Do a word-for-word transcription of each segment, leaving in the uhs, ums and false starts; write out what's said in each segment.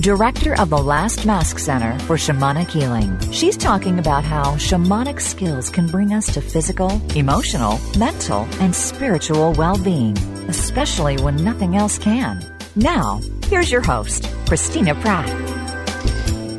director of the Last Mask Center for Shamanic Healing. She's talking about how shamanic skills can bring us to physical, emotional, mental, and spiritual well-being, especially when nothing else can. Now, here's your host, Christina Pratt.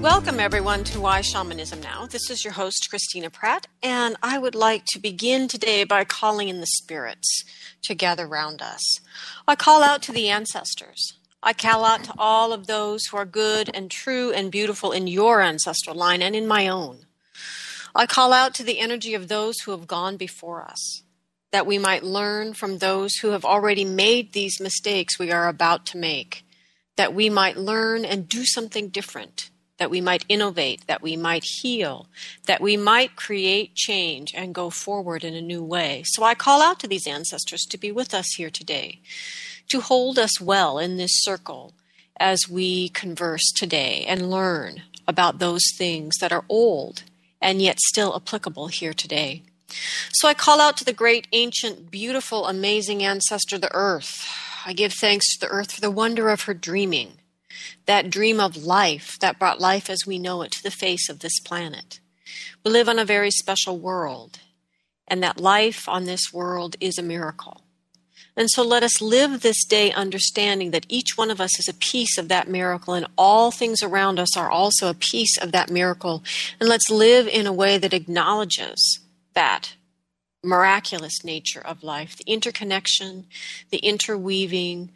Welcome, everyone, to Why Shamanism Now. This is your host, Christina Pratt, and I would like to begin today by calling in the spirits to gather round us. I call out to the ancestors. I call out to all of those who are good and true and beautiful in your ancestral line and in my own. I call out to the energy of those who have gone before us, that we might learn from those who have already made these mistakes we are about to make, that we might learn and do something different, that we might innovate, that we might heal, that we might create change and go forward in a new way. So I call out to these ancestors to be with us here today, to hold us well in this circle as we converse today and learn about those things that are old and yet still applicable here today. So I call out to the great, ancient, beautiful, amazing ancestor, the earth. I give thanks to the earth for the wonder of her dreaming, that dream of life that brought life as we know it to the face of this planet. We live on a very special world, and that life on this world is a miracle. And so let us live this day understanding that each one of us is a piece of that miracle, and all things around us are also a piece of that miracle. And let's live in a way that acknowledges that miraculous nature of life, the interconnection, the interweaving,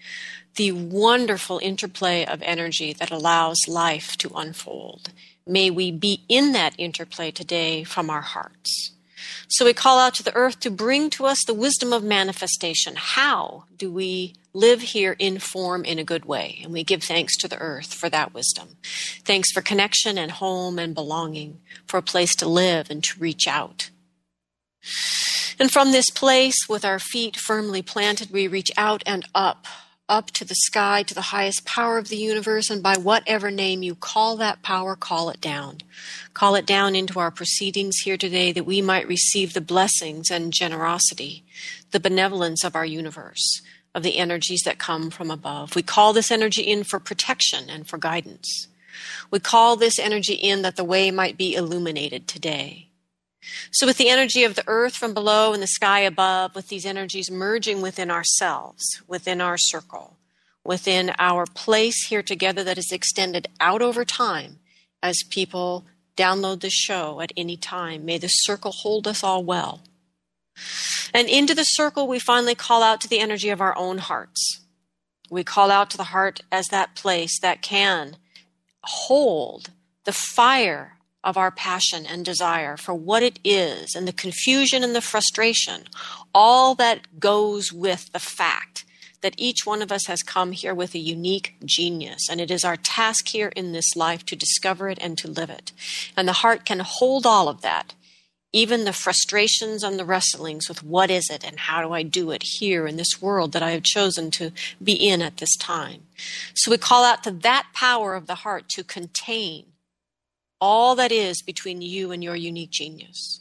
the wonderful interplay of energy that allows life to unfold. May we be in that interplay today from our hearts. So we call out to the earth to bring to us the wisdom of manifestation. How do we live here in form in a good way? And we give thanks to the earth for that wisdom. Thanks for connection and home and belonging, for a place to live and to reach out. And from this place, with our feet firmly planted, we reach out and up, up to the sky, to the highest power of the universe, and by whatever name you call that power, call it down. Call it down into our proceedings here today, that we might receive the blessings and generosity, the benevolence of our universe, of the energies that come from above. We call this energy in for protection and for guidance. We call this energy in that the way might be illuminated today. So with the energy of the earth from below and the sky above, with these energies merging within ourselves, within our circle, within our place here together that is extended out over time, as people download the show at any time, may the circle hold us all well. And into the circle, we finally call out to the energy of our own hearts. We call out to the heart as that place that can hold the fire of our passion and desire for what it is, and the confusion and the frustration, all that goes with the fact that each one of us has come here with a unique genius, and it is our task here in this life to discover it and to live it. And the heart can hold all of that, even the frustrations and the wrestlings with what is it and how do I do it here in this world that I have chosen to be in at this time. So we call out to that power of the heart to contain all that is between you and your unique genius,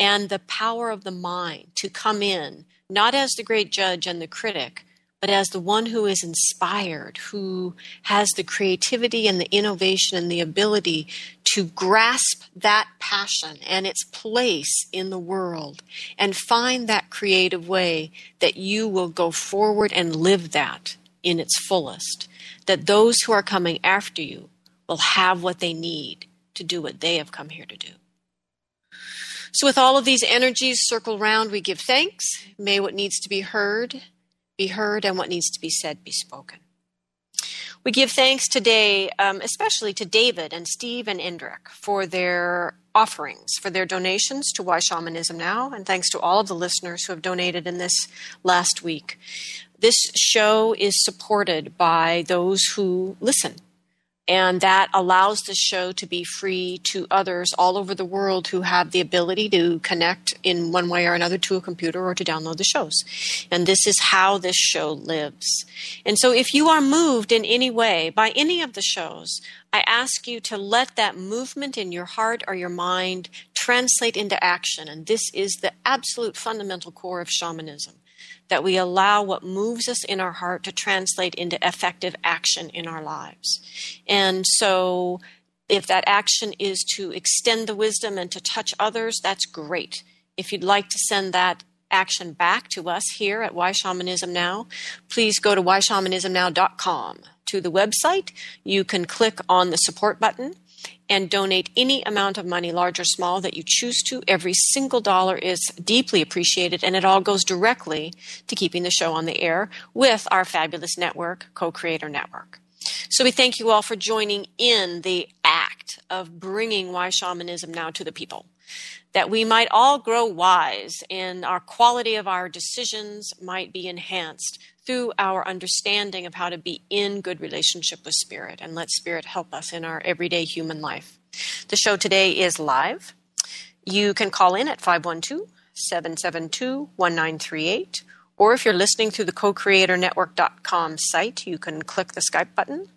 and the power of the mind to come in, not as the great judge and the critic, but as the one who is inspired, who has the creativity and the innovation and the ability to grasp that passion and its place in the world, and find that creative way that you will go forward and live that in its fullest, that those who are coming after you will have what they need to do what they have come here to do. So with all of these energies circle round, we give thanks. May what needs to be heard be heard, and what needs to be said be spoken. We give thanks today, um, especially to David and Steve and Indrek for their offerings, for their donations to Why Shamanism Now, and thanks to all of the listeners who have donated in this last week. This show is supported by those who listen. And that allows the show to be free to others all over the world who have the ability to connect in one way or another to a computer or to download the shows. And this is how this show lives. And so if you are moved in any way by any of the shows, I ask you to let that movement in your heart or your mind translate into action. And this is the absolute fundamental core of shamanism, that we allow what moves us in our heart to translate into effective action in our lives. And so if that action is to extend the wisdom and to touch others, that's great. If you'd like to send that action back to us here at Why Shamanism Now, please go to why shamanism now dot com. To the website, you can click on the support button and donate any amount of money, large or small, that you choose to. Every single dollar is deeply appreciated, and it all goes directly to keeping the show on the air with our fabulous network, Co-Creator Network. So we thank you all for joining in the act of bringing Why Shamanism Now to the people, that we might all grow wise and our quality of our decisions might be enhanced through our understanding of how to be in good relationship with Spirit and let Spirit help us in our everyday human life. The show today is live. You can call in at five one two, seven seven two, one nine three eight, or if you're listening through the co creator network dot com site, you can click the Skype button,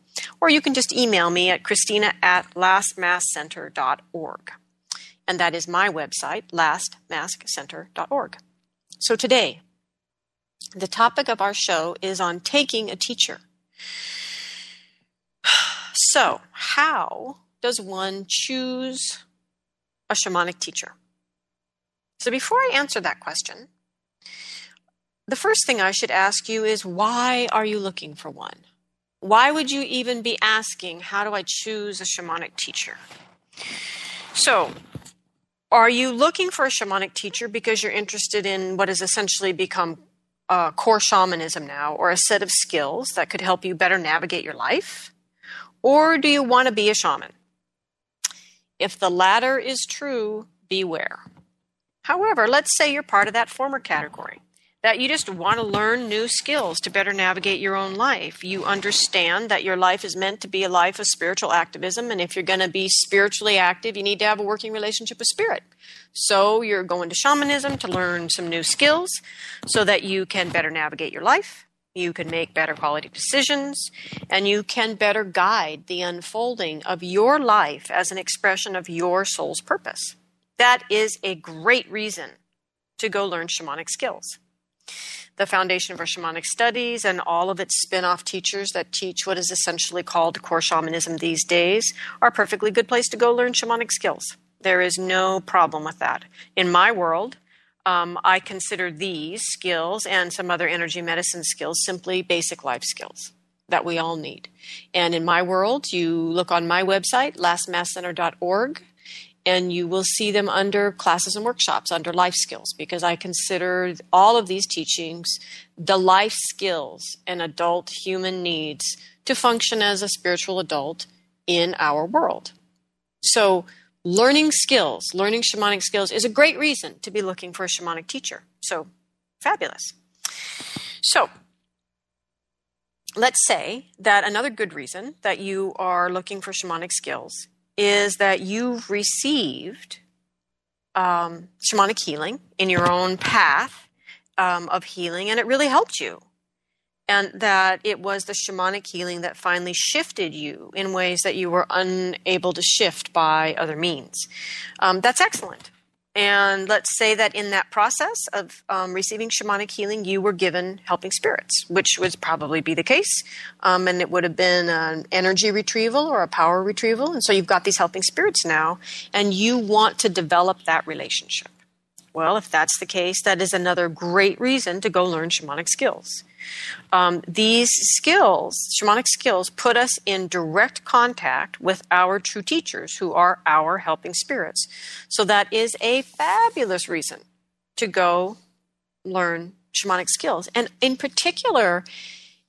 or you can just email me at christina at last mask center dot org. And that is my website, last mask center dot org. So today, the topic of our show is on taking a teacher. So how does one choose a shamanic teacher? So before I answer that question, the first thing I should ask you is, why are you looking for one? Why would you even be asking, how do I choose a shamanic teacher? So, are you looking for a shamanic teacher because you're interested in what has essentially become uh, core shamanism now, or a set of skills that could help you better navigate your life? Or do you want to be a shaman? If the latter is true, beware. However, let's say you're part of that former category, that you just want to learn new skills to better navigate your own life. You understand that your life is meant to be a life of spiritual activism, and if you're going to be spiritually active, you need to have a working relationship with Spirit. So you're going to shamanism to learn some new skills so that you can better navigate your life, you can make better quality decisions, and you can better guide the unfolding of your life as an expression of your soul's purpose. That is a great reason to go learn shamanic skills. The Foundation for Shamanic Studies and all of its spin-off teachers that teach what is essentially called core shamanism these days are a perfectly good place to go learn shamanic skills. There is no problem with that. In my world, um, I consider these skills and some other energy medicine skills simply basic life skills that we all need. And in my world, you look on my website, last mass center dot org, and you will see them under classes and workshops, under life skills, because I consider all of these teachings the life skills an adult human needs to function as a spiritual adult in our world. So learning skills, learning shamanic skills is a great reason to be looking for a shamanic teacher. So fabulous. So let's say that another good reason that you are looking for shamanic skills is that you've received um, shamanic healing in your own path um, of healing, and it really helped you. And that it was the shamanic healing that finally shifted you in ways that you were unable to shift by other means. Um, that's excellent. And let's say that in that process of um, receiving shamanic healing, you were given helping spirits, which would probably be the case. Um, and it would have been an energy retrieval or a power retrieval. And so you've got these helping spirits now, and you want to develop that relationship. Well, if that's the case, that is another great reason to go learn shamanic skills. Um, these skills, shamanic skills, put us in direct contact with our true teachers, who are our helping spirits. So that is a fabulous reason to go learn shamanic skills. And in particular,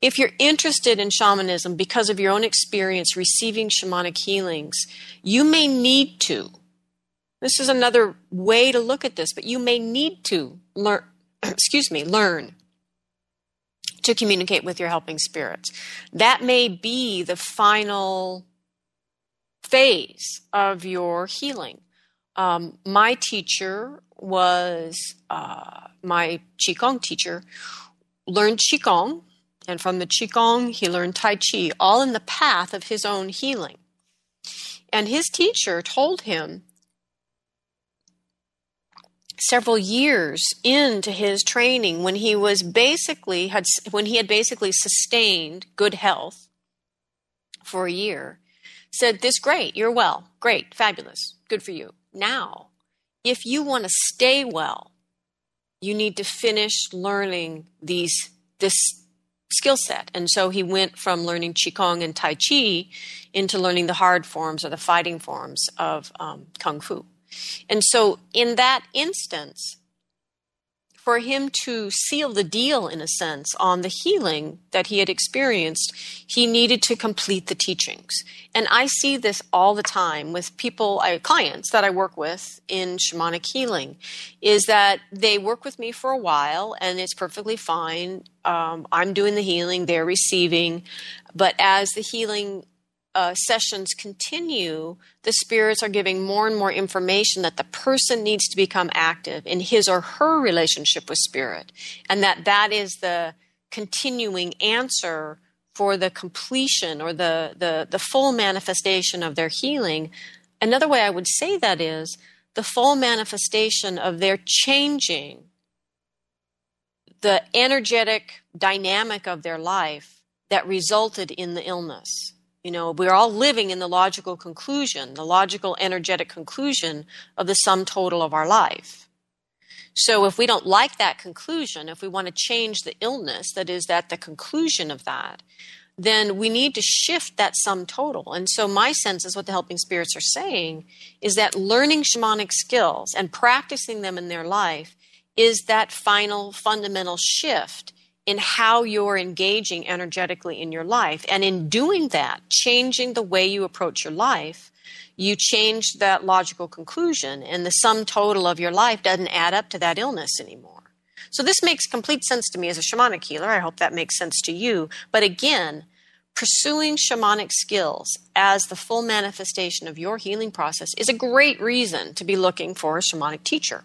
if you're interested in shamanism because of your own experience receiving shamanic healings, you may need to. This is another way to look at this, but you may need to learn, excuse me, learn to communicate with your helping spirits. That may be the final phase of your healing. Um, my teacher was, uh, my Qigong teacher learned Qigong, and from the Qigong he learned Tai Chi, all in the path of his own healing. And his teacher told him several years into his training, when he was basically had when he had basically sustained good health for a year, said, "This great, you're well, great, fabulous, good for you. Now, if you want to stay well, you need to finish learning these this skill set." And so he went from learning Qigong and Tai Chi into learning the hard forms or the fighting forms of um, Kung Fu. And so in that instance, for him to seal the deal, in a sense, on the healing that he had experienced, he needed to complete the teachings. And I see this all the time with people, I, clients that I work with in shamanic healing, is that they work with me for a while and it's perfectly fine. Um, I'm doing the healing, they're receiving. But as the healing Uh, sessions continue, the spirits are giving more and more information that the person needs to become active in his or her relationship with spirit, and that that is the continuing answer for the completion or the the, the full manifestation of their healing. Another way I would say that is the full manifestation of their changing the energetic dynamic of their life that resulted in the illness. You know, we're all living in the logical conclusion, the logical energetic conclusion of the sum total of our life. So if we don't like that conclusion, if we want to change the illness that is at the conclusion of that, then we need to shift that sum total. And so my sense is what the helping spirits are saying is that learning shamanic skills and practicing them in their life is that final fundamental shift in how you're engaging energetically in your life. And in doing that, changing the way you approach your life, you change that logical conclusion, and the sum total of your life doesn't add up to that illness anymore. So this makes complete sense to me as a shamanic healer. I hope that makes sense to you. But again, pursuing shamanic skills as the full manifestation of your healing process is a great reason to be looking for a shamanic teacher.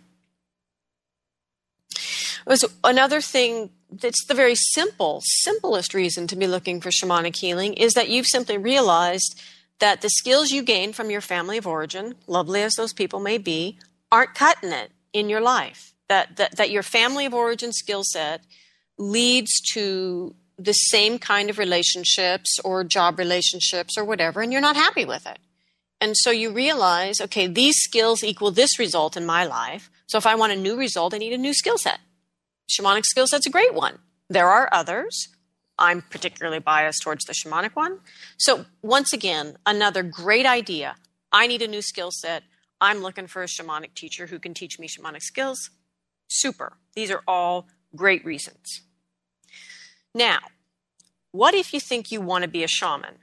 Was another thing that's the very simple, simplest reason to be looking for shamanic healing is that you've simply realized that the skills you gain from your family of origin, lovely as those people may be, aren't cutting it in your life. That that, that your family of origin skill set leads to the same kind of relationships or job relationships or whatever, and you're not happy with it. And so you realize, okay, these skills equal this result in my life. So if I want a new result, I need a new skill set. Shamanic skill set's a great one. There are others. I'm particularly biased towards the shamanic one. So once again, another great idea. I need a new skill set. I'm looking for a shamanic teacher who can teach me shamanic skills. Super. These are all great reasons. Now, what if you think you want to be a shaman,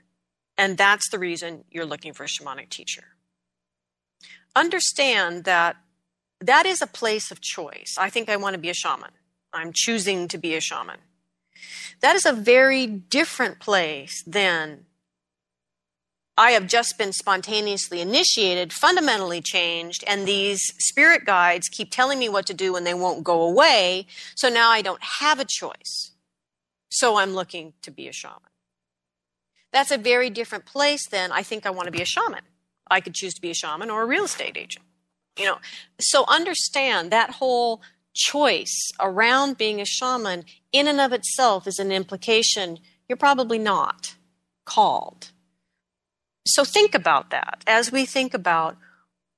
and that's the reason you're looking for a shamanic teacher? Understand that that is a place of choice. I think I want to be a shaman. I'm choosing to be a shaman. That is a very different place than I have just been spontaneously initiated, fundamentally changed, and these spirit guides keep telling me what to do and they won't go away. So now I don't have a choice. So I'm looking to be a shaman. That's a very different place than I think I want to be a shaman. I could choose to be a shaman or a real estate agent. You know, so understand that whole choice around being a shaman in and of itself is an implication you're probably not called. So think about that as we think about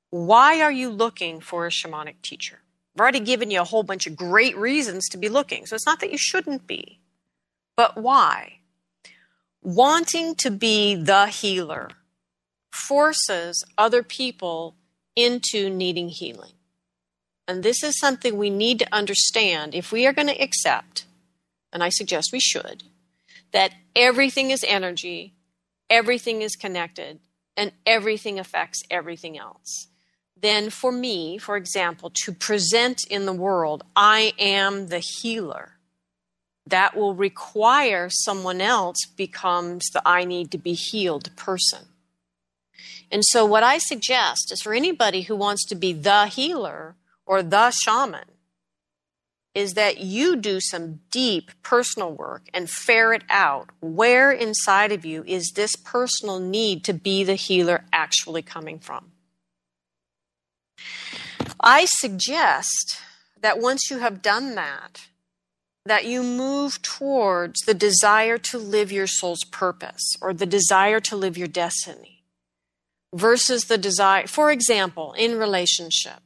why are you looking for a shamanic teacher? I've already given you a whole bunch of great reasons to be looking. So it's not that you shouldn't be, but why? Wanting to be the healer forces other people into needing healing. And this is something we need to understand if we are going to accept, and I suggest we should, that everything is energy, everything is connected, and everything affects everything else. Then for me, for example, to present in the world, I am the healer, that will require someone else becomes the I need to be healed person. And so what I suggest is for anybody who wants to be the healer or the shaman is that you do some deep personal work and ferret out where inside of you is this personal need to be the healer actually coming from. I suggest that once you have done that, that you move towards the desire to live your soul's purpose or the desire to live your destiny versus the desire, for example, in relationship.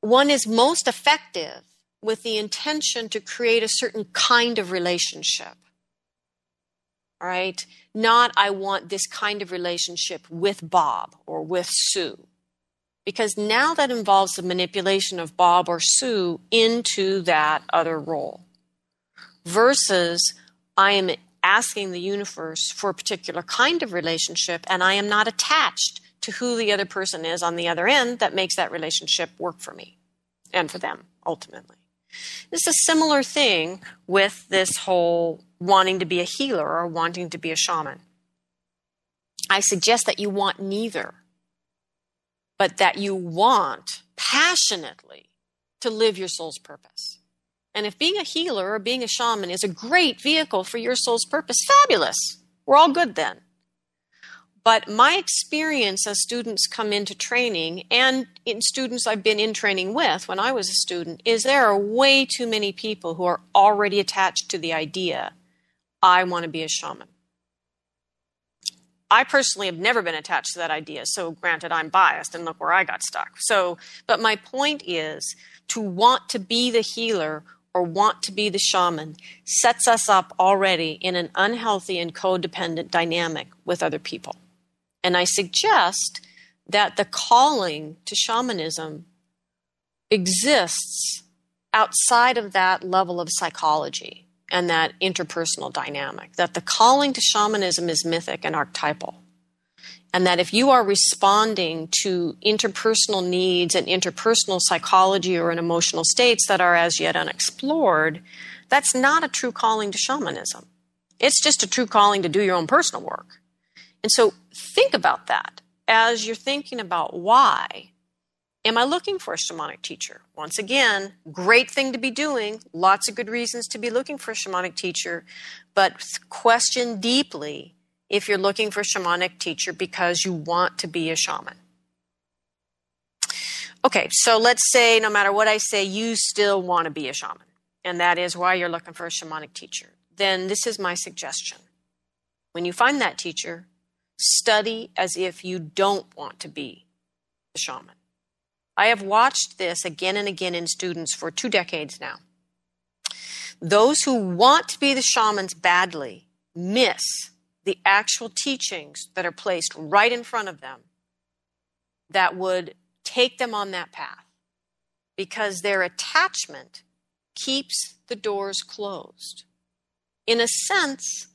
One is most effective with the intention to create a certain kind of relationship, right? Not, I want this kind of relationship with Bob or with Sue. Because now that involves the manipulation of Bob or Sue into that other role versus I am asking the universe for a particular kind of relationship and I am not attached to who the other person is on the other end that makes that relationship work for me and for them ultimately. It's a similar thing with this whole wanting to be a healer or wanting to be a shaman. I suggest that you want neither, but that you want passionately to live your soul's purpose. And if being a healer or being a shaman is a great vehicle for your soul's purpose, fabulous. We're all good then. But my experience as students come into training and in students I've been in training with when I was a student is there are way too many people who are already attached to the idea, I want to be a shaman. I personally have never been attached to that idea, so granted, I'm biased, and look where I got stuck. So, but my point is, to want to be the healer or want to be the shaman sets us up already in an unhealthy and codependent dynamic with other people. And I suggest that the calling to shamanism exists outside of that level of psychology and that interpersonal dynamic, that the calling to shamanism is mythic and archetypal, and that if you are responding to interpersonal needs and interpersonal psychology or in emotional states that are as yet unexplored, that's not a true calling to shamanism. It's just a true calling to do your own personal work. And so think about that as you're thinking about why am I looking for a shamanic teacher? Once again, great thing to be doing. Lots of good reasons to be looking for a shamanic teacher. But question deeply if you're looking for a shamanic teacher because you want to be a shaman. Okay, so let's say no matter what I say, you still want to be a shaman. And that is why you're looking for a shamanic teacher. Then this is my suggestion. When you find that teacher, study as if you don't want to be a shaman. I have watched this again and again in students for two decades now. Those who want to be the shamans badly miss the actual teachings that are placed right in front of them that would take them on that path because their attachment keeps the doors closed. In a sense,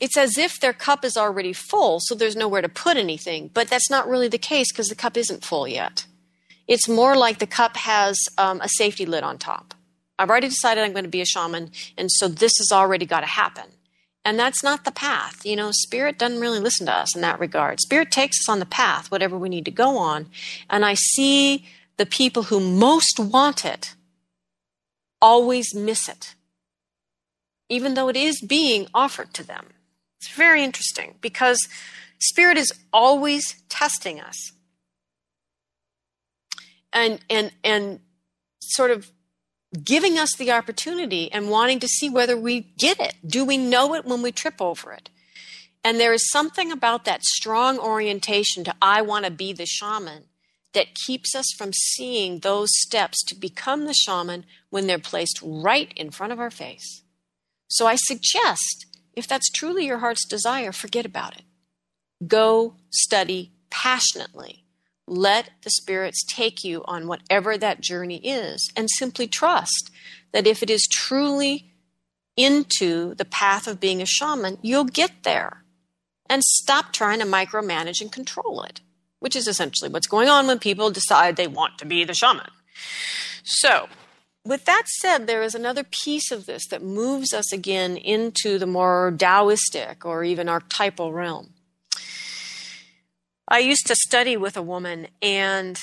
it's as if their cup is already full, so there's nowhere to put anything. But that's not really the case because the cup isn't full yet. It's more like the cup has um, a safety lid on top. I've already decided I'm going to be a shaman, and so this has already got to happen. And that's not the path. You know, Spirit doesn't really listen to us in that regard. Spirit takes us on the path, whatever we need to go on. And I see the people who most want it always miss it, even though it is being offered to them. It's very interesting because Spirit is always testing us and, and, and sort of giving us the opportunity and wanting to see whether we get it. Do we know it when we trip over it? And there is something about that strong orientation to I want to be the shaman that keeps us from seeing those steps to become the shaman when they're placed right in front of our face. So I suggest, if that's truly your heart's desire, forget about it. Go study passionately. Let the spirits take you on whatever that journey is and simply trust that if it is truly into the path of being a shaman, you'll get there and stop trying to micromanage and control it, which is essentially what's going on when people decide they want to be the shaman. So With that said, there is another piece of this that moves us again into the more Taoistic or even archetypal realm. I used to study with a woman, and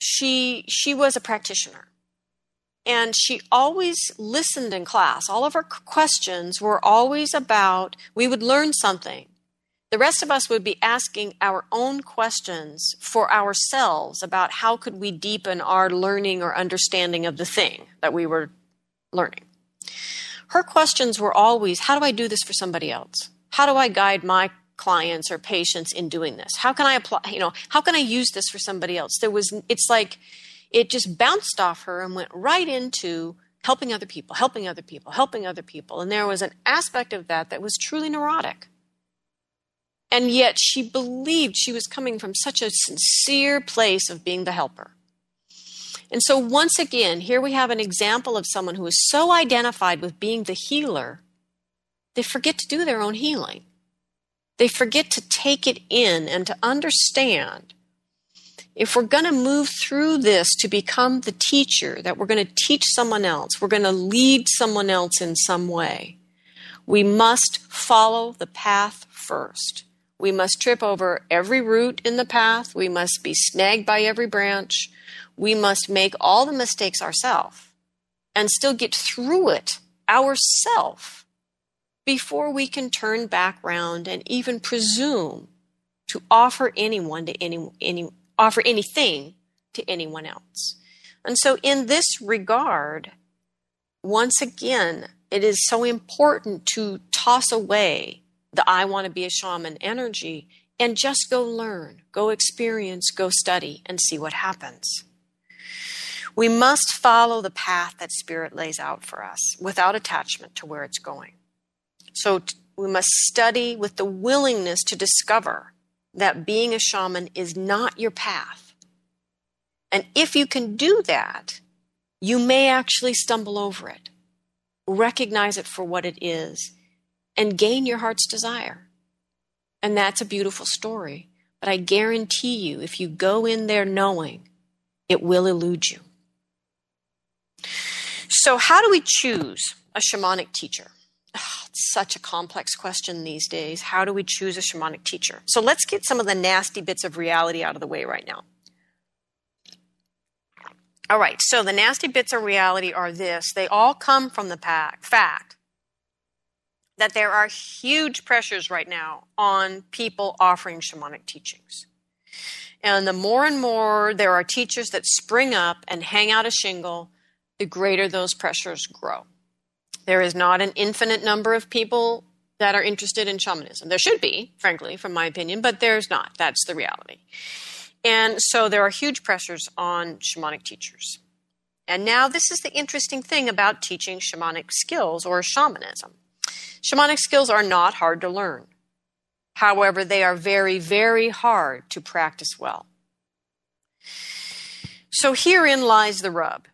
she she was a practitioner. And she always listened in class. All of her questions were always about, we would learn something. The rest of us would be asking our own questions for ourselves about how could we deepen our learning or understanding of the thing that we were learning. Her questions were always, how do I do this for somebody else? How do I guide my clients or patients in doing this? How can I apply, you know, how can I use this for somebody else? There was, it's like, it just bounced off her and went right into helping other people, helping other people, helping other people. And there was an aspect of that that was truly neurotic. And yet she believed she was coming from such a sincere place of being the helper. And so once again, here we have an example of someone who is so identified with being the healer, they forget to do their own healing. They forget to take it in and to understand. If we're going to move through this to become the teacher, that we're going to teach someone else, we're going to lead someone else in some way, we must follow the path first. We must trip over every root in the path. We must be snagged by every branch. We must make all the mistakes ourselves and still get through it ourselves before we can turn back round and even presume to offer anyone to any, any offer anything to anyone else. And so in this regard, once again, it is so important to toss away the I want to be a shaman energy and just go learn, go experience, go study, and see what happens. We must follow the path that spirit lays out for us without attachment to where it's going. So we must study with the willingness to discover that being a shaman is not your path. And if you can do that, you may actually stumble over it, recognize it for what it is, and gain your heart's desire. And that's a beautiful story. But I guarantee you, if you go in there knowing, it will elude you. So how do we choose a shamanic teacher? Such a complex question these days. How do we choose a shamanic teacher? So let's get some of the nasty bits of reality out of the way right now. All right, so the nasty bits of reality are this. They all come from the fact that there are huge pressures right now on people offering shamanic teachings. And the more and more there are teachers that spring up and hang out a shingle, the greater those pressures grow. There is not an infinite number of people that are interested in shamanism. There should be, frankly, from my opinion, but there's not. That's the reality. And so there are huge pressures on shamanic teachers. And now this is the interesting thing about teaching shamanic skills or shamanism. Shamanic skills are not hard to learn. However, they are very, very hard to practice well. So herein lies the rub.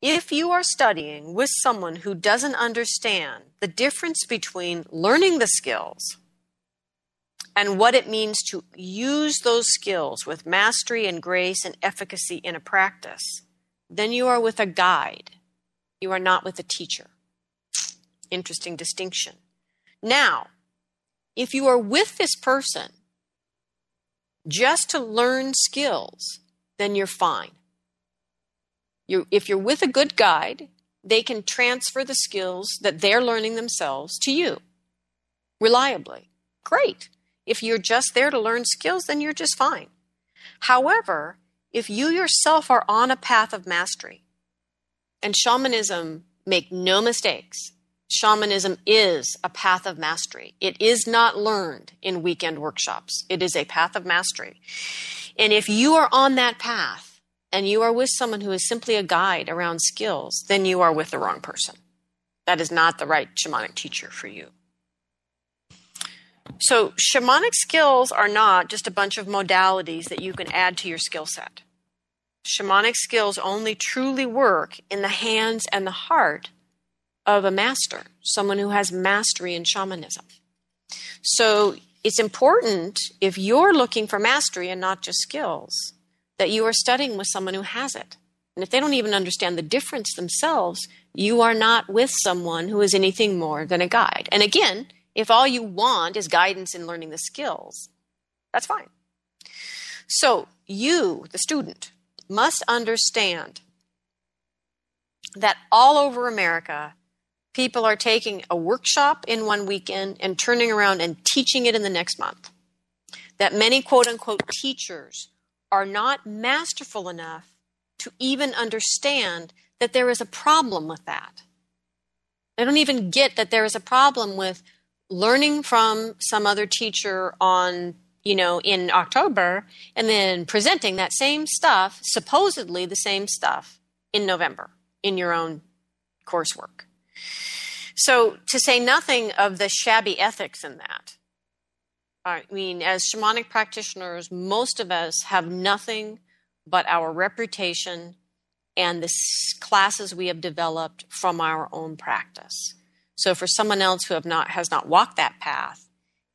If you are studying with someone who doesn't understand the difference between learning the skills and what it means to use those skills with mastery and grace and efficacy in a practice, then you are with a guide. You are not with a teacher. Interesting distinction. Now, if you are with this person just to learn skills, then you're fine. You're, if you're with a good guide, they can transfer the skills that they're learning themselves to you reliably. Great. If you're just there to learn skills, then you're just fine. However, if you yourself are on a path of mastery, and shamanism, make no mistakes, shamanism is a path of mastery. It is not learned in weekend workshops. It is a path of mastery. And if you are on that path, and you are with someone who is simply a guide around skills, then you are with the wrong person. That is not the right shamanic teacher for you. So shamanic skills are not just a bunch of modalities that you can add to your skill set. Shamanic skills only truly work in the hands and the heart of a master, someone who has mastery in shamanism. So it's important, if you're looking for mastery and not just skills, that you are studying with someone who has it. And if they don't even understand the difference themselves, you are not with someone who is anything more than a guide. And again, if all you want is guidance in learning the skills, that's fine. So you, the student, must understand that all over America, people are taking a workshop in one weekend and turning around and teaching it in the next month. That many quote-unquote teachers are not masterful enough to even understand that there is a problem with that. They don't even get that there is a problem with learning from some other teacher on, you know, in October and then presenting that same stuff, supposedly the same stuff, in November in your own coursework. So to say nothing of the shabby ethics in that. I mean, as shamanic practitioners, most of us have nothing but our reputation and the classes we have developed from our own practice. So for someone else who have not has not walked that path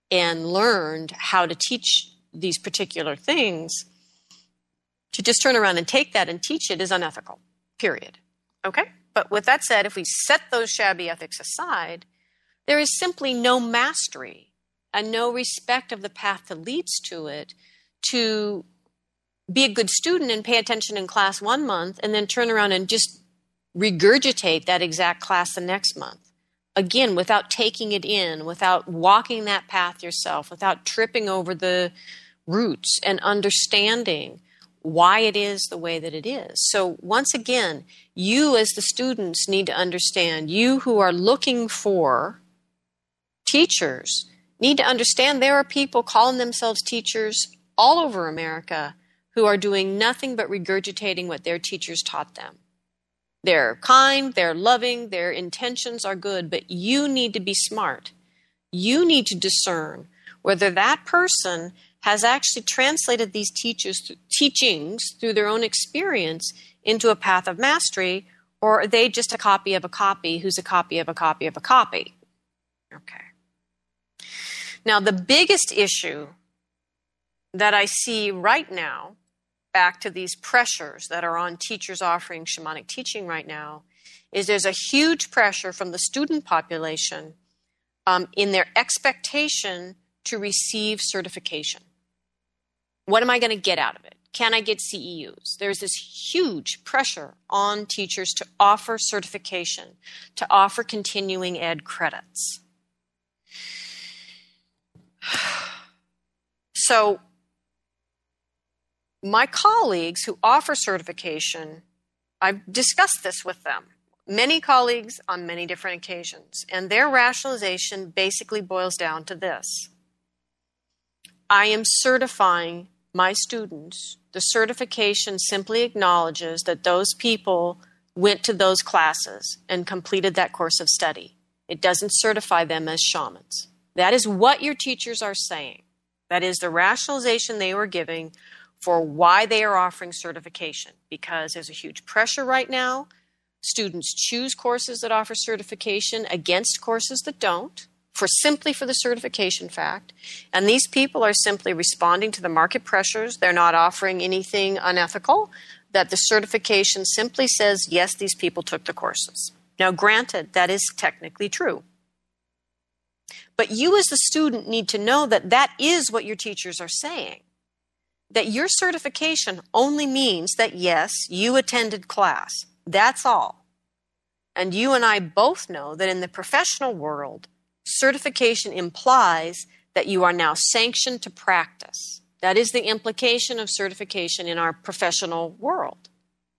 and learned how to teach these particular things, to just turn around and take that and teach it is unethical, period. Okay? But with that said, if we set those shabby ethics aside, there is simply no mastery and no respect of the path that leads to it to be a good student and pay attention in class one month and then turn around and just regurgitate that exact class the next month. Again, without taking it in, without walking that path yourself, without tripping over the roots and understanding why it is the way that it is. So once again, you as the students need to understand, you who are looking for teachers need to understand there are people calling themselves teachers all over America who are doing nothing but regurgitating what their teachers taught them. They're kind, they're loving, their intentions are good, but you need to be smart. You need to discern whether that person has actually translated these teachers, teachings through their own experience into a path of mastery, or are they just a copy of a copy who's a copy of a copy of a copy? Okay. Now, the biggest issue that I see right now, back to these pressures that are on teachers offering shamanic teaching right now, is there's a huge pressure from the student population um, in their expectation to receive certification. What am I going to get out of it? Can I get C E Us? There's this huge pressure on teachers to offer certification, to offer continuing ed credits. So my colleagues who offer certification, I've discussed this with them, many colleagues on many different occasions, and their rationalization basically boils down to this. I am certifying my students. The certification simply acknowledges that those people went to those classes and completed that course of study. It doesn't certify them as shamans. That is what your teachers are saying. That is the rationalization they were giving for why they are offering certification, because there's a huge pressure right now. Students choose courses that offer certification against courses that don't, for simply for the certification fact. And these people are simply responding to the market pressures. They're not offering anything unethical, that the certification simply says, yes, these people took the courses. Now, granted, that is technically true. But you as the student need to know that that is what your teachers are saying. That your certification only means that, yes, you attended class. That's all. And you and I both know that in the professional world, certification implies that you are now sanctioned to practice. That is the implication of certification in our professional world.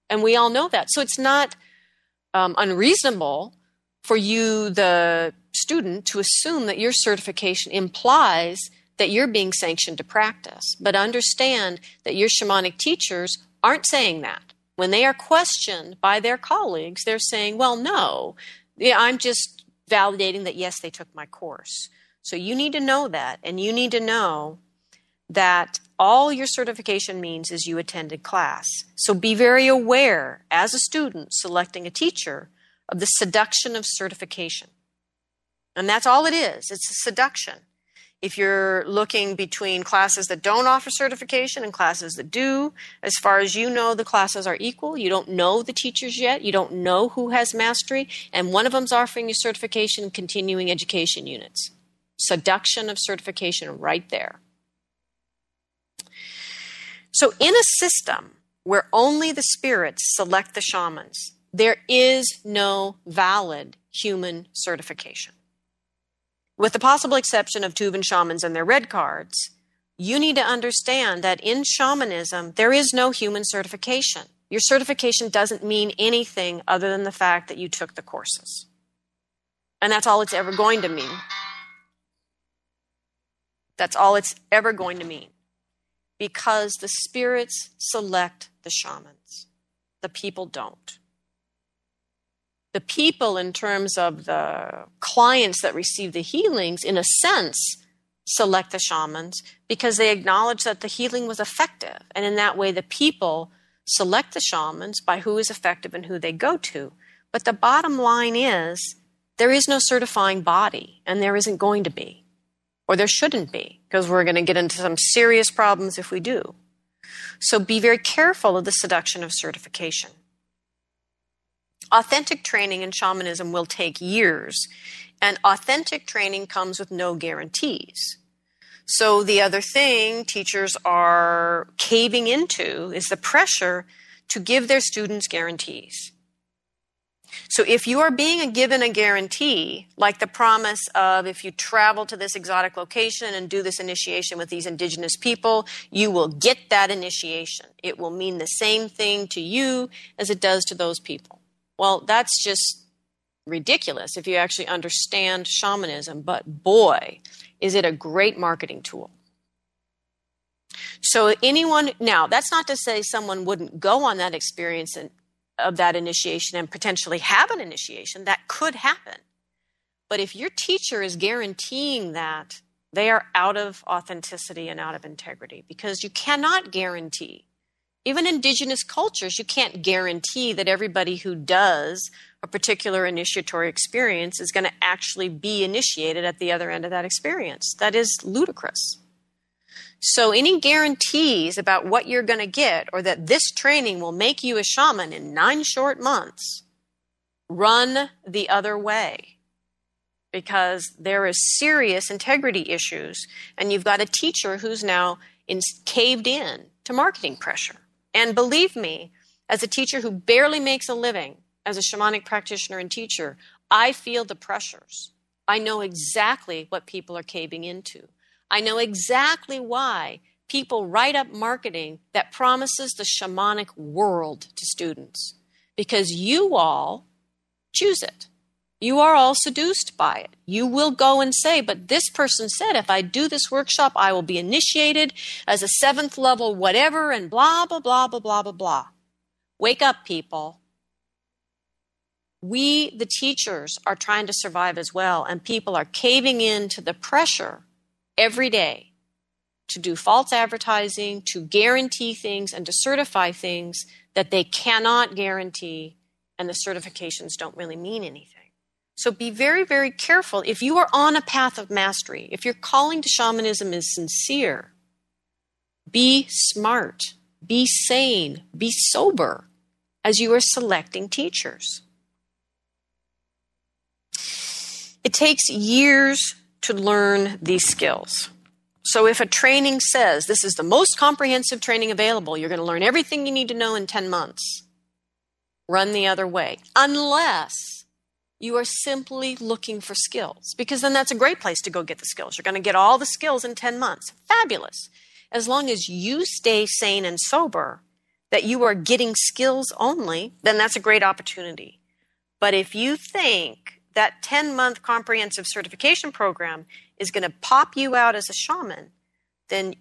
And we all know that. So it's not um, unreasonable for you, the student, to assume that your certification implies that you're being sanctioned to practice. But understand that your shamanic teachers aren't saying that. When they are questioned by their colleagues, they're saying, well, no, I'm just validating that, yes, they took my course. So you need to know that, and you need to know that all your certification means is you attended class. So be very aware, as a student selecting a teacher, of the seduction of certification. And that's all it is. It's a seduction. If you're looking between classes that don't offer certification and classes that do, as far as you know, the classes are equal. You don't know the teachers yet. You don't know who has mastery. And one of them's offering you certification and continuing education units. Seduction of certification right there. So in a system where only the spirits select the shamans, there is no valid human certification. With the possible exception of Tuvan shamans and their red cards, you need to understand that in shamanism, there is no human certification. Your certification doesn't mean anything other than the fact that you took the courses. And that's all it's ever going to mean. That's all it's ever going to mean. Because the spirits select the shamans. The people don't. The people, in terms of the clients that receive the healings, in a sense, select the shamans because they acknowledge that the healing was effective. And in that way, the people select the shamans by who is effective and who they go to. But the bottom line is there is no certifying body, and there isn't going to be, or there shouldn't be, because we're going to get into some serious problems if we do. So be very careful of the seduction of certification. Authentic training in shamanism will take years, and authentic training comes with no guarantees. So the other thing teachers are caving into is the pressure to give their students guarantees. So if you are being given a guarantee, like the promise of if you travel to this exotic location and do this initiation with these indigenous people, you will get that initiation. It will mean the same thing to you as it does to those people. Well, that's just ridiculous if you actually understand shamanism, but boy, is it a great marketing tool. So anyone, now that's not to say someone wouldn't go on that experience and, of that initiation and potentially have an initiation. That could happen. But if your teacher is guaranteeing that, they are out of authenticity and out of integrity, because you cannot guarantee. Even indigenous cultures, you can't guarantee that everybody who does a particular initiatory experience is going to actually be initiated at the other end of that experience. That is ludicrous. So any guarantees about what you're going to get, or that this training will make you a shaman in nine short months, run the other way, because there is serious integrity issues, and you've got a teacher who's now in, caved in to marketing pressure. And believe me, as a teacher who barely makes a living, as a shamanic practitioner and teacher, I feel the pressures. I know exactly what people are caving into. I know exactly why people write up marketing that promises the shamanic world to students. Because you all choose it. You are all seduced by it. You will go and say, but this person said, if I do this workshop, I will be initiated as a seventh level whatever, and blah, blah, blah, blah, blah, blah, blah. Wake up, people. We, the teachers, are trying to survive as well, and people are caving in to the pressure every day to do false advertising, to guarantee things, and to certify things that they cannot guarantee, and the certifications don't really mean anything. So be very, very careful. If you are on a path of mastery, if your calling to shamanism is sincere, be smart, be sane, be sober as you are selecting teachers. It takes years to learn these skills. So if a training says, this is the most comprehensive training available, you're going to learn everything you need to know in ten months, run the other way. Unless you are simply looking for skills, because then that's a great place to go get the skills. You're going to get all the skills in ten months. Fabulous. As long as you stay sane and sober, that you are getting skills only, then that's a great opportunity. But if you think that ten-month comprehensive certification program is going to pop you out as a shaman, then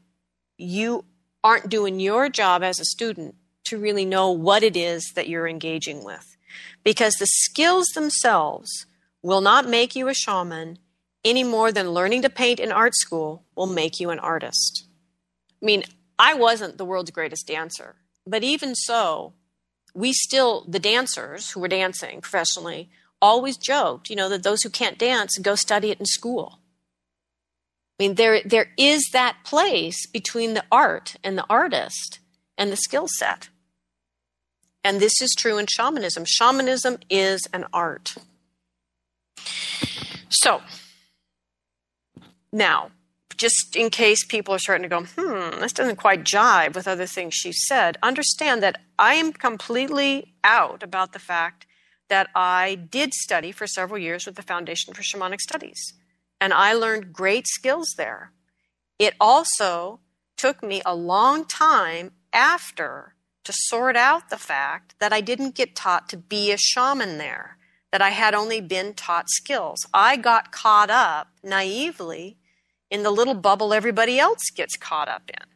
you aren't doing your job as a student to really know what it is that you're engaging with. Because the skills themselves will not make you a shaman any more than learning to paint in art school will make you an artist. I mean, I wasn't the world's greatest dancer, but even so, we still, the dancers who were dancing professionally, always joked, you know, that those who can't dance, go study it in school. I mean, there there is that place between the art and the artist and the skill set. And this is true in shamanism. Shamanism is an art. So now, just in case people are starting to go, hmm, this doesn't quite jive with other things she said, understand that I am completely out about the fact that I did study for several years with the Foundation for Shamanic Studies, and I learned great skills there. It also took me a long time after to sort out the fact that I didn't get taught to be a shaman there, that I had only been taught skills. I got caught up naively in the little bubble everybody else gets caught up in,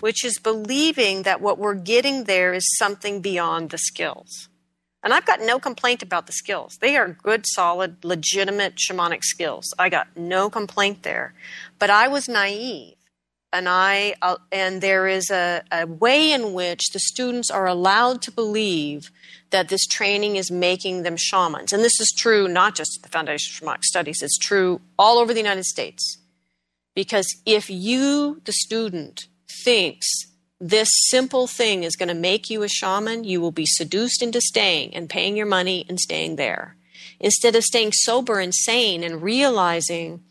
which is believing that what we're getting there is something beyond the skills. And I've got no complaint about the skills. They are good, solid, legitimate shamanic skills. I got no complaint there. But I was naive. And I uh, and there is a, a way in which the students are allowed to believe that this training is making them shamans. And this is true not just at the Foundation for Shamanic Studies. It's true all over the United States. Because if you, the student, thinks this simple thing is going to make you a shaman, you will be seduced into staying and paying your money and staying there. Instead of staying sober and sane and realizing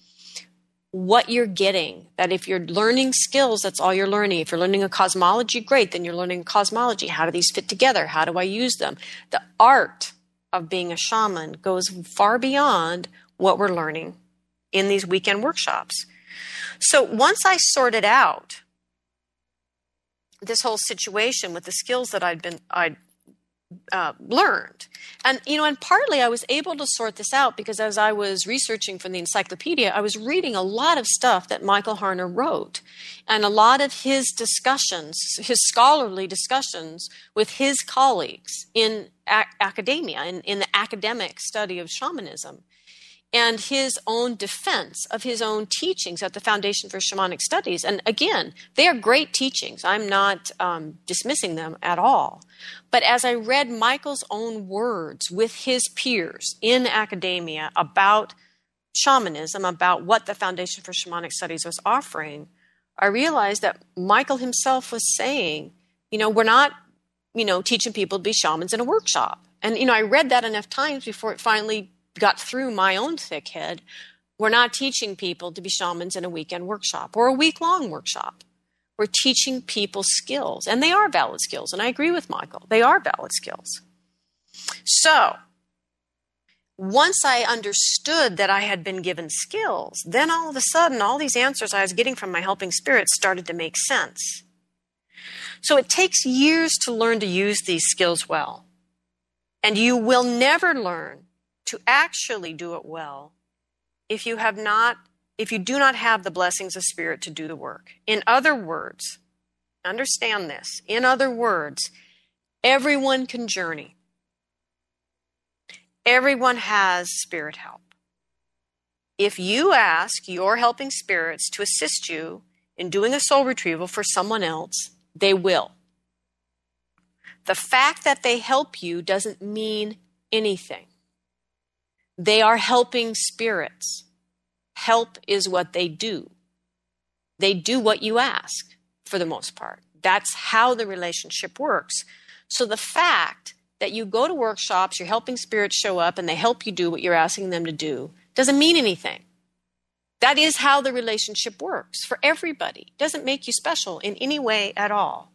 what you're getting, that if you're learning skills, that's all you're learning. If you're learning a cosmology, great, then you're learning cosmology. How do these fit together? How do I use them? The art of being a shaman goes far beyond what we're learning in these weekend workshops. So once I sorted out this whole situation with the skills that I'd been I'd uh, learned, and you know, and partly I was able to sort this out because as I was researching from the encyclopedia, I was reading a lot of stuff that Michael Harner wrote, and a lot of his discussions, his scholarly discussions with his colleagues in ac- academia, in, in the academic study of shamanism, and his own defense of his own teachings at the Foundation for Shamanic Studies. And again, they are great teachings. I'm not um, dismissing them at all. But as I read Michael's own words with his peers in academia about shamanism, about what the Foundation for Shamanic Studies was offering, I realized that Michael himself was saying, you know, we're not, you know, teaching people to be shamans in a workshop. And, you know, I read that enough times before it finally got through my own thick head. We're not teaching people to be shamans in a weekend workshop or a week-long workshop. We're teaching people skills, and they are valid skills, and I agree with Michael. They are valid skills. So once I understood that I had been given skills, then all of a sudden all these answers I was getting from my helping spirits started to make sense. So it takes years to learn to use these skills well, and you will never learn to actually do it well if you have not, if you do not have the blessings of spirit to do the work. In other words, understand this, in other words, everyone can journey. Everyone has spirit help. If you ask your helping spirits to assist you in doing a soul retrieval for someone else, they will. The fact that they help you doesn't mean anything. They are helping spirits. Help is what they do. They do what you ask, for the most part. That's how the relationship works. So the fact that you go to workshops, your helping spirits show up, and they help you do what you're asking them to do doesn't mean anything. That is how the relationship works for everybody. It doesn't make you special in any way at all.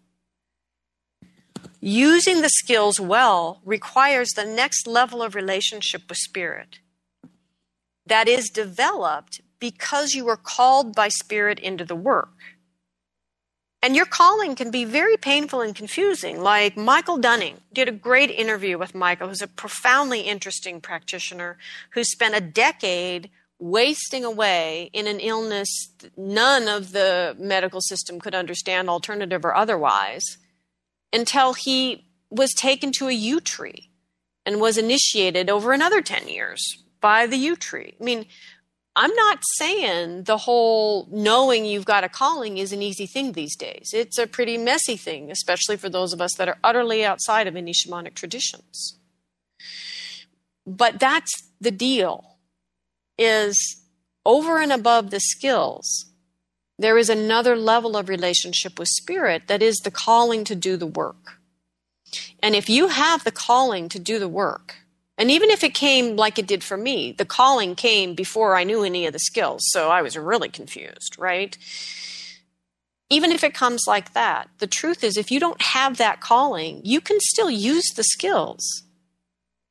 Using the skills well requires the next level of relationship with spirit that is developed because you were called by spirit into the work. And your calling can be very painful and confusing. Like Michael Dunning did a great interview with Michael, who's a profoundly interesting practitioner who spent a decade wasting away in an illness none of the medical system could understand, alternative or otherwise, until he was taken to a yew tree and was initiated over another ten years by the yew tree. I mean, I'm not saying the whole knowing you've got a calling is an easy thing these days. It's a pretty messy thing, especially for those of us that are utterly outside of any shamanic traditions. But that's the deal, is over and above the skills, there is another level of relationship with spirit that is the calling to do the work. And if you have the calling to do the work, and even if it came like it did for me, the calling came before I knew any of the skills, so I was really confused, right? Even if it comes like that, the truth is if you don't have that calling, you can still use the skills.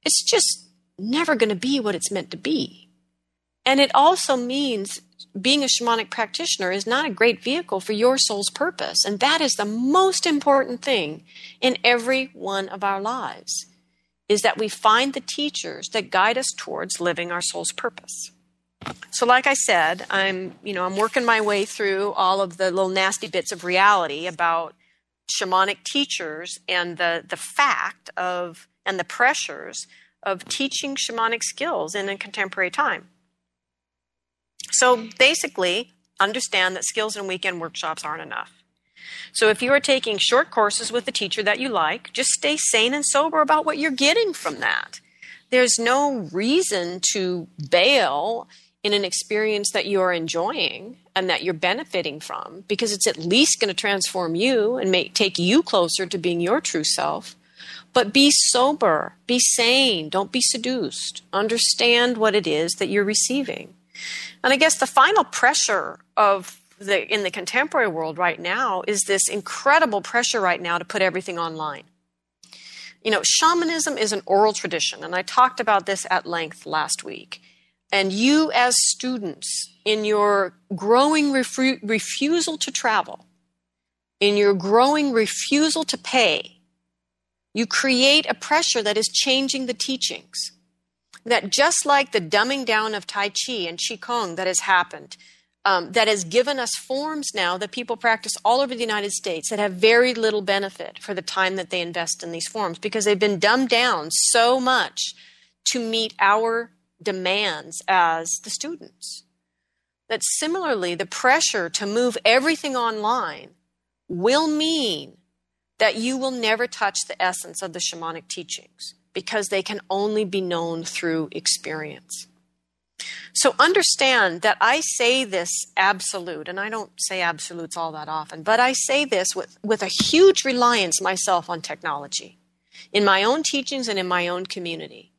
It's just never going to be what it's meant to be. And it also means being a shamanic practitioner is not a great vehicle for your soul's purpose. And that is the most important thing in every one of our lives, is that we find the teachers that guide us towards living our soul's purpose. So like I said, I'm, you know, I'm working my way through all of the little nasty bits of reality about shamanic teachers and the, the fact of, and the pressures of teaching shamanic skills in a contemporary time. So basically, understand that skills and weekend workshops aren't enough. So if you are taking short courses with a teacher that you like, just stay sane and sober about what you're getting from that. There's no reason to bail in an experience that you are enjoying and that you're benefiting from, because it's at least going to transform you and make, take you closer to being your true self. But be sober, be sane, don't be seduced. Understand what it is that you're receiving. And I guess the final pressure of the in the contemporary world right now is this incredible pressure right now to put everything online. You know, shamanism is an oral tradition, and I talked about this at length last week. And you as students, in your growing refu- refusal to travel, in your growing refusal to pay, you create a pressure that is changing the teachings. That just like the dumbing down of Tai Chi and Qigong that has happened, um, that has given us forms now that people practice all over the United States that have very little benefit for the time that they invest in these forms, because they've been dumbed down so much to meet our demands as the students. That similarly, the pressure to move everything online will mean that you will never touch the essence of the shamanic teachings, because they can only be known through experience. So understand that I say this absolute, and I don't say absolutes all that often, but I say this with, with a huge reliance myself on technology, in my own teachings and in my own community,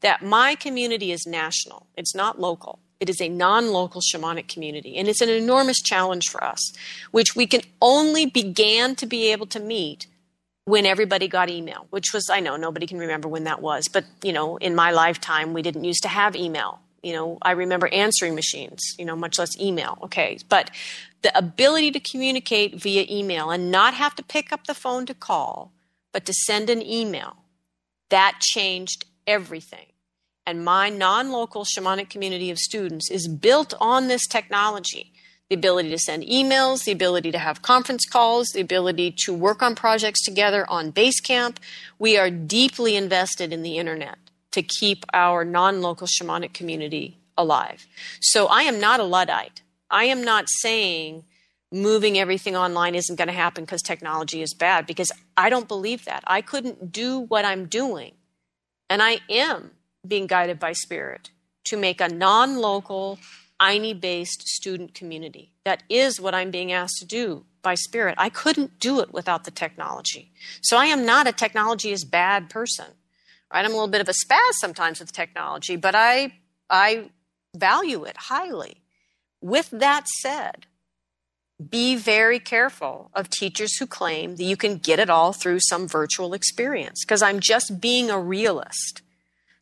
that my community is national. It's not local. It is a non-local shamanic community, and it's an enormous challenge for us, which we can only begin to be able to meet when everybody got email, which was, I know nobody can remember when that was, but, you know, in my lifetime, we didn't used to have email. You know, I remember answering machines, you know, much less email. Okay. But the ability to communicate via email and not have to pick up the phone to call, but to send an email, that changed everything. And my non-local shamanic community of students is built on this technology. The ability to send emails, the ability to have conference calls, the ability to work on projects together on Basecamp. We are deeply invested in the internet to keep our non-local shamanic community alive. So I am not a Luddite. I am not saying moving everything online isn't going to happen because technology is bad, because I don't believe that. I couldn't do what I'm doing. And I am being guided by spirit to make a non-local I N I-based student community. That is what I'm being asked to do by spirit. I couldn't do it without the technology. So I am not a technology is bad person. Right? I'm a little bit of a spaz sometimes with technology, but I, I value it highly. With that said, be very careful of teachers who claim that you can get it all through some virtual experience, because I'm just being a realist.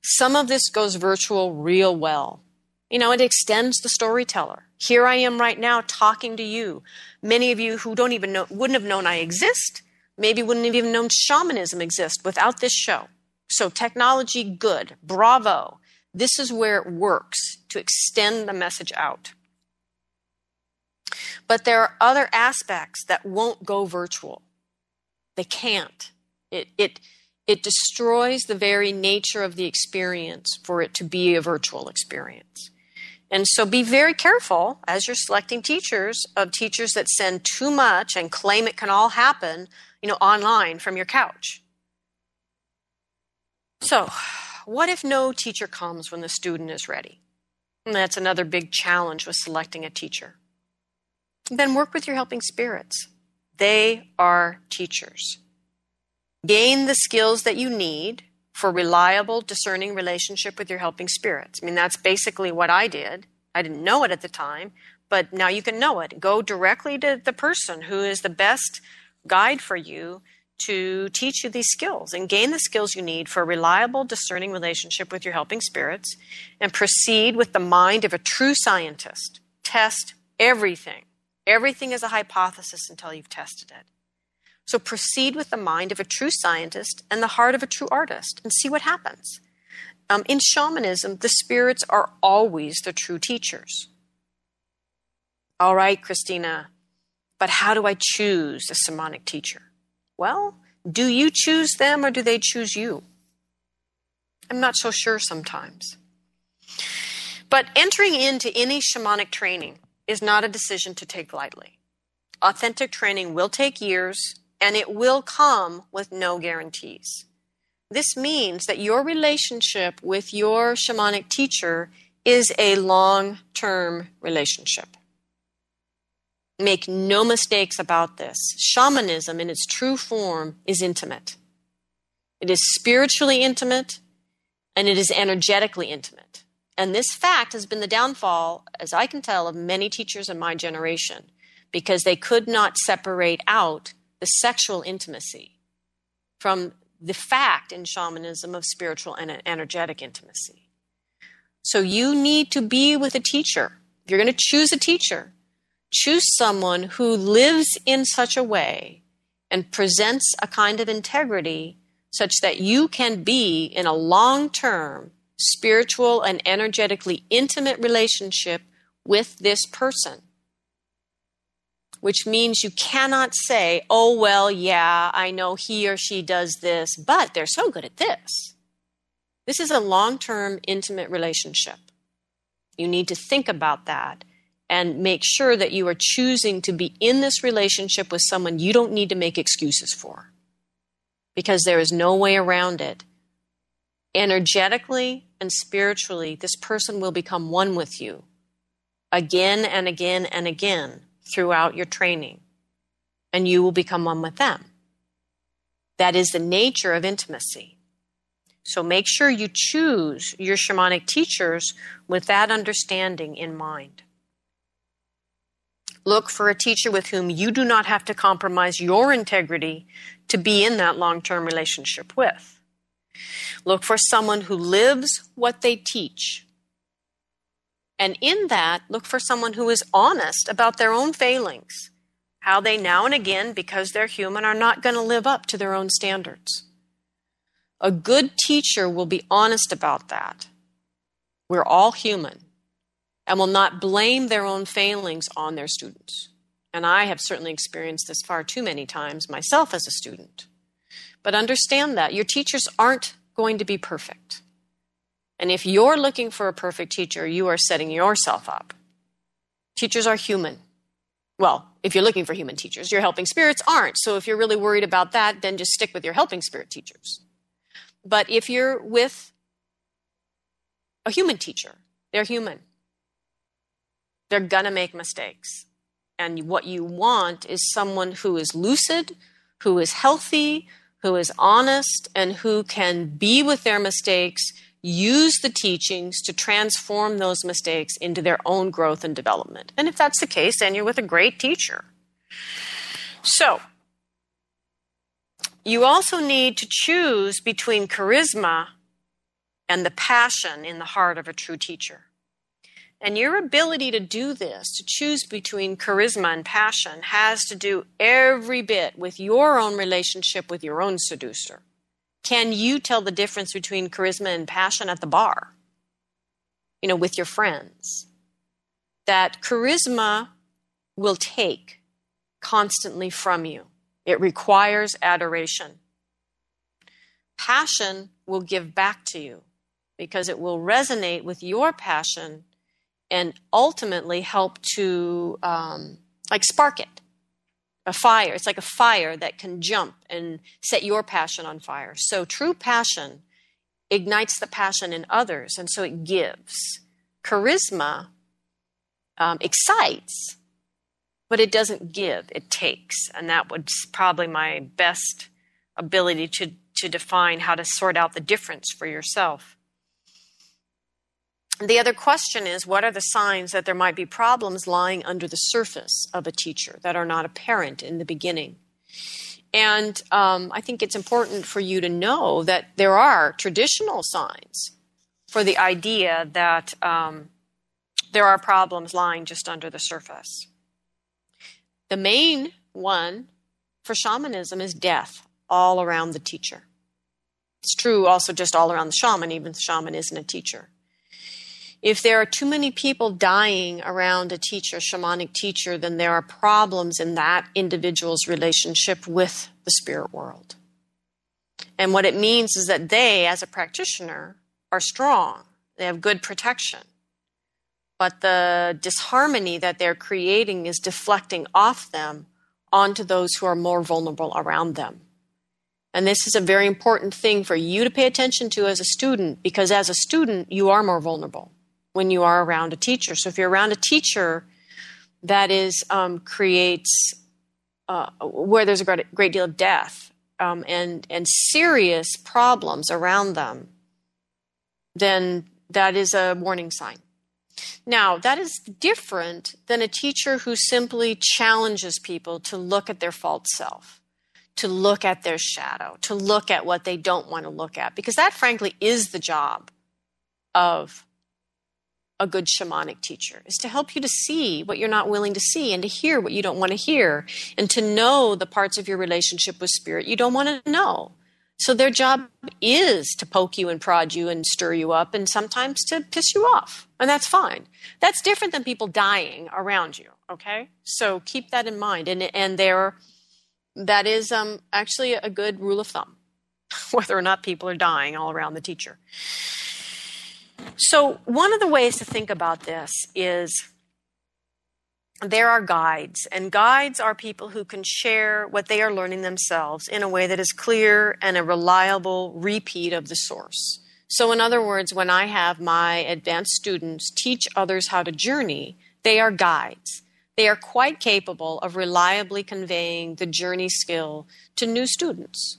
Some of this goes virtual real well. You know, it extends the storyteller. Here I am right now talking to you. Many of you who don't even know, wouldn't have known I exist, maybe wouldn't have even known shamanism exists without this show. So technology, good. Bravo. This is where it works to extend the message out. But there are other aspects that won't go virtual. They can't. It, it, it destroys the very nature of the experience for it to be a virtual experience. And so be very careful as you're selecting teachers of teachers that send too much and claim it can all happen, you know, online from your couch. So what if no teacher comes when the student is ready? And that's another big challenge with selecting a teacher. Then work with your helping spirits. They are teachers. Gain the skills that you need for reliable, discerning relationship with your helping spirits. I mean, that's basically what I did. I didn't know it at the time, but now you can know it. Go directly to the person who is the best guide for you to teach you these skills, and gain the skills you need for a reliable, discerning relationship with your helping spirits, and proceed with the mind of a true scientist. Test everything. Everything is a hypothesis until you've tested it. So proceed with the mind of a true scientist and the heart of a true artist, and see what happens. Um, in shamanism, the spirits are always the true teachers. All right, Christina, but how do I choose a shamanic teacher? Well, do you choose them or do they choose you? I'm not so sure sometimes. But entering into any shamanic training is not a decision to take lightly. Authentic training will take years, and it will come with no guarantees. This means that your relationship with your shamanic teacher is a long-term relationship. Make no mistakes about this. Shamanism in its true form is intimate. It is spiritually intimate, and it is energetically intimate. And this fact has been the downfall, as I can tell, of many teachers in my generation, because they could not separate out the sexual intimacy from the fact in shamanism of spiritual and energetic intimacy. So you need to be with a teacher. If you're going to choose a teacher, choose someone who lives in such a way and presents a kind of integrity such that you can be in a long-term spiritual and energetically intimate relationship with this person. Which means you cannot say, oh, well, yeah, I know he or she does this, but they're so good at this. This is a long-term intimate relationship. You need to think about that. And make sure that you are choosing to be in this relationship with someone you don't need to make excuses for. Because there is no way around it. Energetically and spiritually, this person will become one with you. Again and again and again throughout your training. And you will become one with them. That is the nature of intimacy. So make sure you choose your shamanic teachers with that understanding in mind. Look for a teacher with whom you do not have to compromise your integrity to be in that long-term relationship with. Look for someone who lives what they teach. And in that, look for someone who is honest about their own failings, how they now and again, because they're human, are not going to live up to their own standards. A good teacher will be honest about that. We're all human. And will not blame their own failings on their students. And I have certainly experienced this far too many times myself as a student. But understand that your teachers aren't going to be perfect. And if you're looking for a perfect teacher, you are setting yourself up. Teachers are human. Well, if you're looking for human teachers, your helping spirits aren't. So if you're really worried about that, then just stick with your helping spirit teachers. But if you're with a human teacher, they're human. They're going to make mistakes. And what you want is someone who is lucid, who is healthy, who is honest, and who can be with their mistakes, use the teachings to transform those mistakes into their own growth and development. And if that's the case, then you're with a great teacher. So, you also need to choose between charisma and the passion in the heart of a true teacher. And your ability to do this, to choose between charisma and passion, has to do every bit with your own relationship with your own seducer. Can you tell the difference between charisma and passion at the bar? You know, with your friends. That charisma will take constantly from you. It requires adoration. Passion will give back to you because it will resonate with your passion and ultimately help to, um, like, spark it. A fire. It's like a fire that can jump and set your passion on fire. So true passion ignites the passion in others, and so it gives. Charisma um, excites, but it doesn't give, it takes. And that was probably my best ability to, to define how to sort out the difference for yourself. The other question is, what are the signs that there might be problems lying under the surface of a teacher that are not apparent in the beginning? And um, I think it's important for you to know that there are traditional signs for the idea that um, there are problems lying just under the surface. The main one for shamanism is death all around the teacher. It's true also just all around the shaman, even if the shaman isn't a teacher. If there are too many people dying around a teacher, shamanic teacher, then there are problems in that individual's relationship with the spirit world. And what it means is that they, as a practitioner, are strong. They have good protection. But the disharmony that they're creating is deflecting off them onto those who are more vulnerable around them. And this is a very important thing for you to pay attention to as a student, because as a student, you are more vulnerable when you are around a teacher. So if you're around a teacher that is um, creates uh, where there's a great, great deal of death um, and and serious problems around them, then that is a warning sign. Now, that is different than a teacher who simply challenges people to look at their false self, to look at their shadow, to look at what they don't want to look at, because that, frankly, is the job of a good shamanic teacher, is to help you to see what you're not willing to see and to hear what you don't want to hear and to know the parts of your relationship with spirit you don't want to know. So their job is to poke you and prod you and stir you up and sometimes to piss you off. And that's fine. That's different than people dying around you, okay? So keep that in mind. And and there, that is um, actually a good rule of thumb, whether or not people are dying all around the teacher. So one of the ways to think about this is there are guides, and guides are people who can share what they are learning themselves in a way that is clear and a reliable repeat of the source. So in other words, when I have my advanced students teach others how to journey, they are guides. They are quite capable of reliably conveying the journey skill to new students,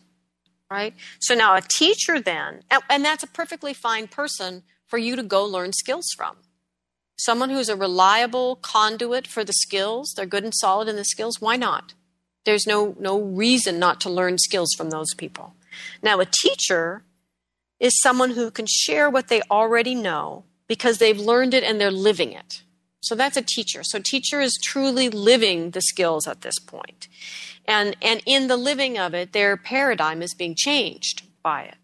right? So now a teacher then, and that's a perfectly fine person for you to go learn skills from. Someone who's a reliable conduit for the skills, they're good and solid in the skills, why not? There's no, no reason not to learn skills from those people. Now, a teacher is someone who can share what they already know because they've learned it and they're living it. So that's a teacher. So teacher is truly living the skills at this point. And, and in the living of it, their paradigm is being changed by it.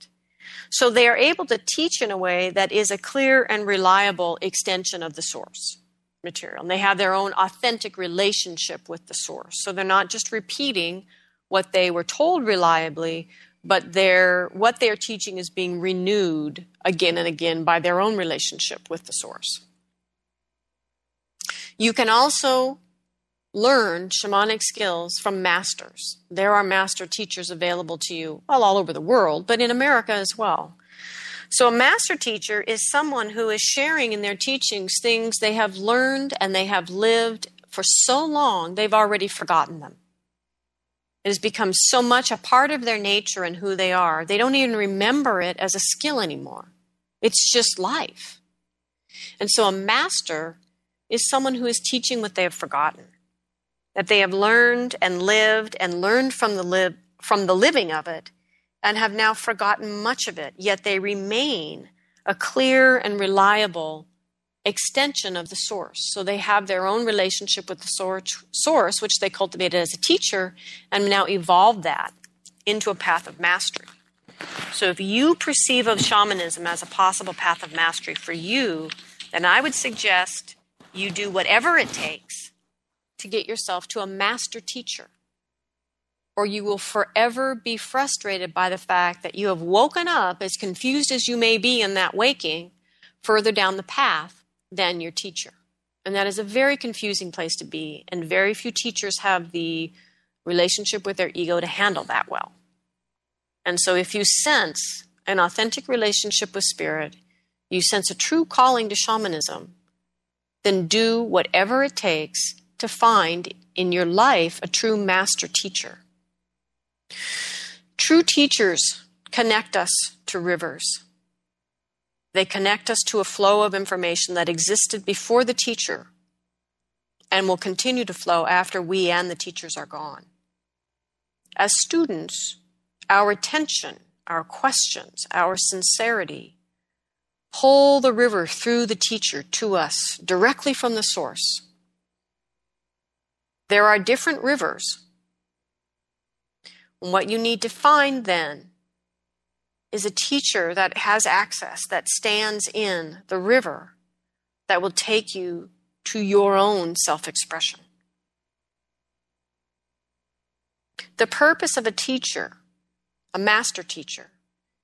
So they are able to teach in a way that is a clear and reliable extension of the source material. And they have their own authentic relationship with the source. So they're not just repeating what they were told reliably, but they're, what they're teaching is being renewed again and again by their own relationship with the source. You can also learn shamanic skills from masters. There are master teachers available to you, well, all over the world, but in America as well. So a master teacher is someone who is sharing in their teachings things they have learned and they have lived for so long, they've already forgotten them. It has become so much a part of their nature and who they are, they don't even remember it as a skill anymore. It's just life. And so a master is someone who is teaching what they have forgotten, that they have learned and lived and learned from the li- from the living of it and have now forgotten much of it, yet they remain a clear and reliable extension of the source. So they have their own relationship with the sor- source, which they cultivated as a teacher, and now evolved that into a path of mastery. So if you perceive of shamanism as a possible path of mastery for you, then I would suggest you do whatever it takes to get yourself to a master teacher, or you will forever be frustrated by the fact that you have woken up, as confused as you may be in that waking, further down the path than your teacher. And that is a very confusing place to be, and very few teachers have the relationship with their ego to handle that well. And so if you sense an authentic relationship with spirit, you sense a true calling to shamanism, then do whatever it takes to find in your life a true master teacher. True teachers connect us to rivers. They connect us to a flow of information that existed before the teacher and will continue to flow after we and the teachers are gone. As students, our attention, our questions, our sincerity pull the river through the teacher to us directly from the source. There are different rivers. And what you need to find then is a teacher that has access, that stands in the river, that will take you to your own self-expression. The purpose of a teacher, a master teacher,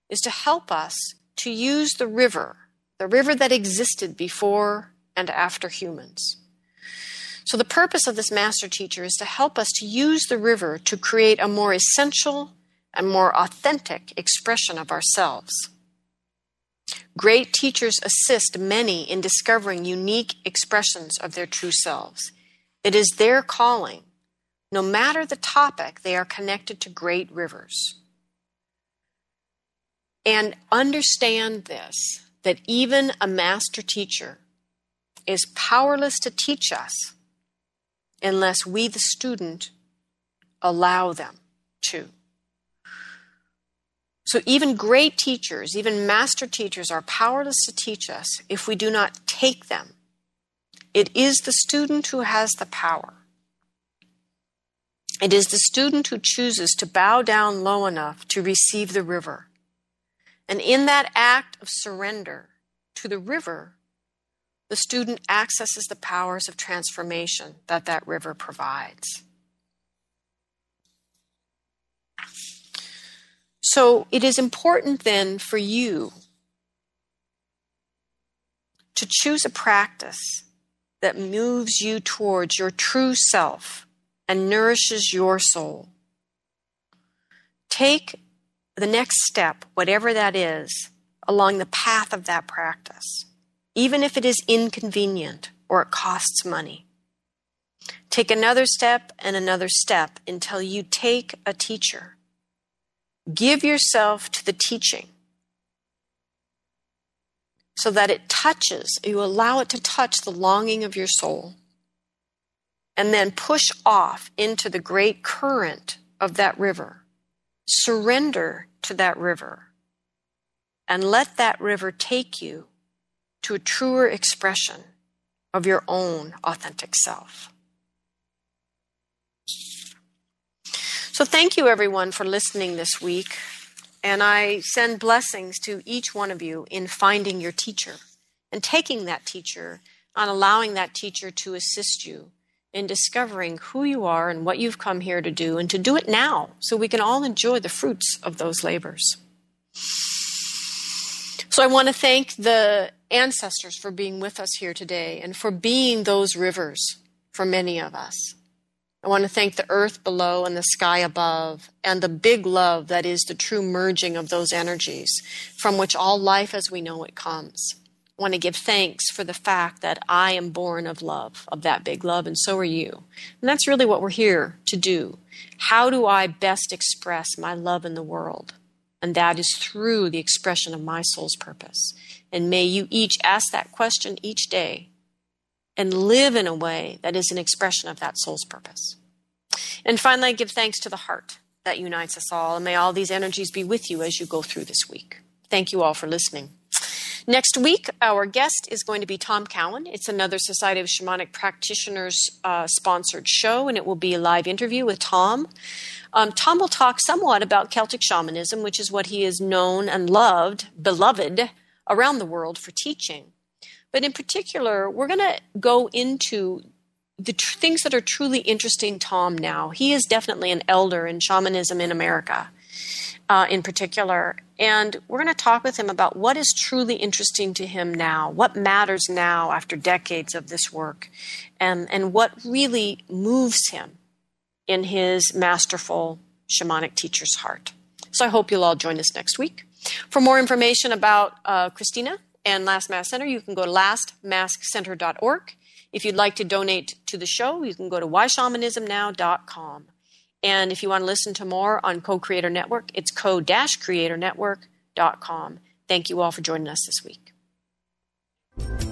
is to help us to use the river, the river that existed before and after humans. So the purpose of this master teacher is to help us to use the river to create a more essential and more authentic expression of ourselves. Great teachers assist many in discovering unique expressions of their true selves. It is their calling. No matter the topic, they are connected to great rivers. And understand this, that even a master teacher is powerless to teach us unless we, the student, allow them to. So even great teachers, even master teachers, are powerless to teach us if we do not take them. It is the student who has the power. It is the student who chooses to bow down low enough to receive the river. And in that act of surrender to the river, the student accesses the powers of transformation that that river provides. So it is important then for you to choose a practice that moves you towards your true self and nourishes your soul. Take the next step, whatever that is, along the path of that practice, even if it is inconvenient or it costs money. Take another step and another step until you take a teacher. Give yourself to the teaching so that it touches, you allow it to touch the longing of your soul, and then push off into the great current of that river. Surrender to that river and let that river take you to a truer expression of your own authentic self. So thank you, everyone, for listening this week. And I send blessings to each one of you in finding your teacher and taking that teacher and allowing that teacher to assist you in discovering who you are and what you've come here to do, and to do it now so we can all enjoy the fruits of those labors. So I want to thank the ancestors for being with us here today and for being those rivers for many of us. I want to thank the earth below and the sky above and the big love that is the true merging of those energies from which all life as we know it comes. I want to give thanks for the fact that I am born of love, of that big love, and so are you. And that's really what we're here to do. How do I best express my love in the world? And that is through the expression of my soul's purpose. And may you each ask that question each day and live in a way that is an expression of that soul's purpose. And finally, I give thanks to the heart that unites us all, and may all these energies be with you as you go through this week. Thank you all for listening. Next week, our guest is going to be Tom Cowan. It's another Society of Shamanic Practitioners uh, sponsored show, and it will be a live interview with Tom. Um, Tom will talk somewhat about Celtic shamanism, which is what he is known and loved, beloved, around the world for teaching. But in particular, we're going to go into the tr- things that are truly interesting Tom now. He is definitely an elder in shamanism in America, uh, in particular. And we're going to talk with him about what is truly interesting to him now, what matters now after decades of this work, and, and what really moves him in his masterful shamanic teacher's heart. So I hope you'll all join us next week. For more information about uh, Christina and Last Mask Center, you can go to last mask center dot org. If you'd like to donate to the show, you can go to why shamanism now dot com. And if you want to listen to more on Co-Creator Network, it's co creator network dot com. Thank you all for joining us this week.